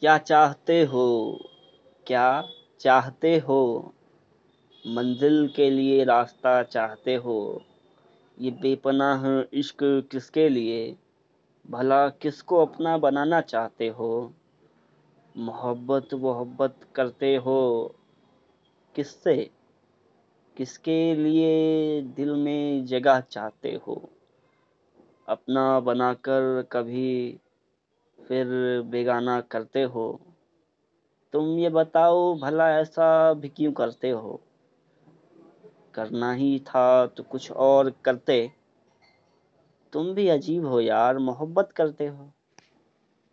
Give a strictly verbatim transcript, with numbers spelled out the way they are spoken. क्या चाहते हो, क्या चाहते हो, मंजिल के लिए रास्ता चाहते हो। ये बेपनाह इश्क किसके लिए, भला किसको अपना बनाना चाहते हो। मोहब्बत मोहब्बत करते हो किससे, किसके लिए दिल में जगह चाहते हो। अपना बनाकर कभी फिर बेगाना करते हो। तुम ये बताओ भला ऐसा भी क्यों करते हो। करना ही था तो कुछ और करते। तुम भी अजीब हो यार, मोहब्बत करते हो।